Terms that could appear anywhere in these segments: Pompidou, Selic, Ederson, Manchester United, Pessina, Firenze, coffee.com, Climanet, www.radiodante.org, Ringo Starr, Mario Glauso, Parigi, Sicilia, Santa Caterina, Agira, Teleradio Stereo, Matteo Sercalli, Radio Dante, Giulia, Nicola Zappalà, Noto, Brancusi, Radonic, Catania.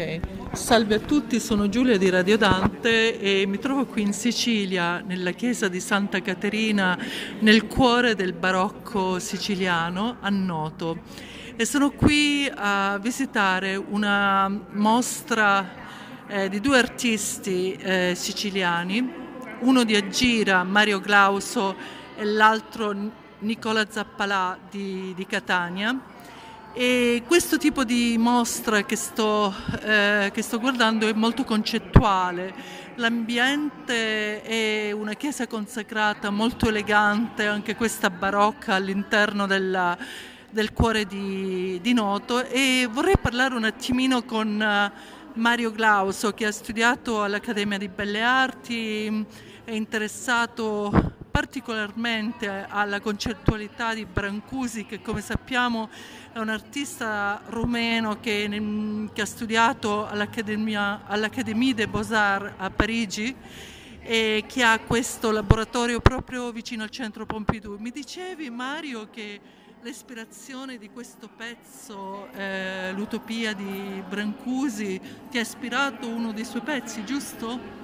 Okay. Salve a tutti, sono Giulia di Radio Dante e mi trovo qui in Sicilia, nella chiesa di Santa Caterina, nel cuore del barocco siciliano, a Noto. E sono qui a visitare una mostra di due artisti siciliani, uno di Agira, Mario Glauso, e l'altro Nicola Zappalà di Catania. E questo tipo di mostra che sto guardando è molto concettuale. L'ambiente è una chiesa consacrata molto elegante, anche questa barocca, all'interno del cuore di Noto, e vorrei parlare un attimino con Mario Glauso, che ha studiato all'Accademia di Belle Arti, è interessato particolarmente alla concettualità di Brancusi, che come sappiamo è un artista rumeno che ha studiato all'Académie des Beaux-Arts a Parigi e che ha questo laboratorio proprio vicino al centro Pompidou. Mi dicevi, Mario, che l'ispirazione di questo pezzo, l'utopia di Brancusi, ti ha ispirato uno dei suoi pezzi, giusto?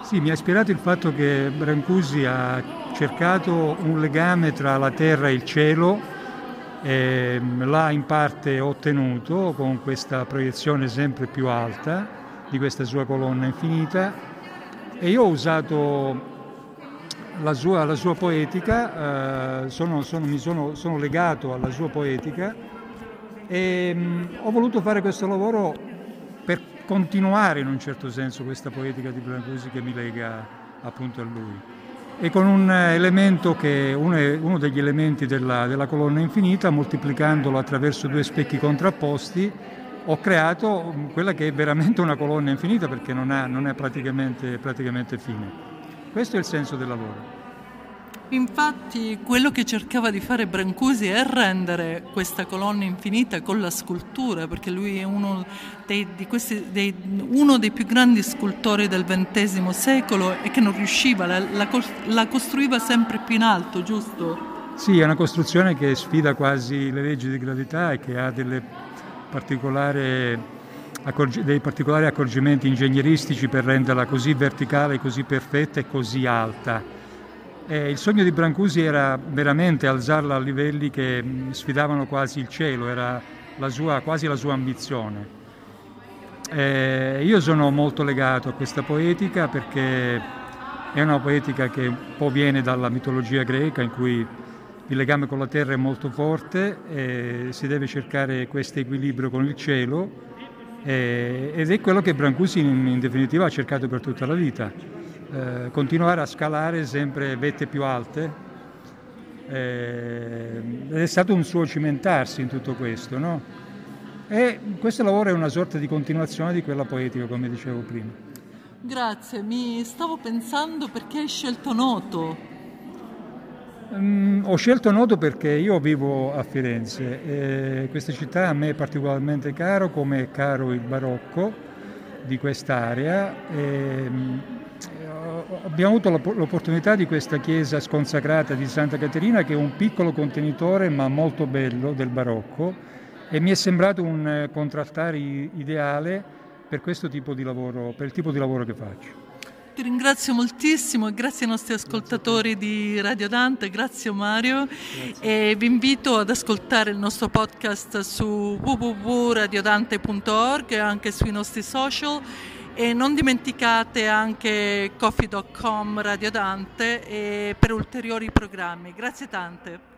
Sì, mi ha ispirato il fatto che Brancusi ha cercato un legame tra la terra e il cielo, l'ha in parte ottenuto con questa proiezione sempre più alta di questa sua colonna infinita, e io ho usato la sua poetica, mi sono legato alla sua poetica e ho voluto fare questo lavoro per continuare in un certo senso questa poetica di Brancusi che mi lega appunto a lui, e con un elemento che uno degli elementi della colonna infinita, moltiplicandolo attraverso due specchi contrapposti, ho creato quella che è veramente una colonna infinita, perché non è praticamente fine. Questo è il senso del lavoro. Infatti quello che cercava di fare Brancusi è rendere questa colonna infinita con la scultura, perché lui è uno dei più grandi scultori del XX secolo e che non riusciva, la costruiva sempre più in alto, giusto? Sì, è una costruzione che sfida quasi le leggi di gravità e che ha dei particolari accorgimenti ingegneristici per renderla così verticale, così perfetta e così alta. Il sogno di Brancusi era veramente alzarla a livelli che sfidavano quasi il cielo, era quasi la sua ambizione. Io sono molto legato a questa poetica perché è una poetica che un po' viene dalla mitologia greca, in cui il legame con la terra è molto forte, si deve cercare questo equilibrio con il cielo, ed è quello che Brancusi in definitiva ha cercato per tutta la vita. Continuare a scalare sempre vette più alte, ed è stato un suo cimentarsi in tutto questo, no? E questo lavoro è una sorta di continuazione di quella poetica, come dicevo prima. Grazie, mi stavo pensando perché hai scelto Noto. Ho scelto Noto perché io vivo a Firenze, questa città a me è particolarmente caro, come è caro il barocco di quest'area. Abbiamo avuto l'opportunità di questa chiesa sconsacrata di Santa Caterina, che è un piccolo contenitore ma molto bello del barocco, e mi è sembrato un contraltare ideale per questo tipo di lavoro, per il tipo di lavoro che faccio. Ti ringrazio moltissimo, grazie ai nostri ascoltatori di Radio Dante, grazie Mario, grazie. E vi invito ad ascoltare il nostro podcast su www.radiodante.org e anche sui nostri social. E non dimenticate anche coffee.com Radio Dante per ulteriori programmi. Grazie tante.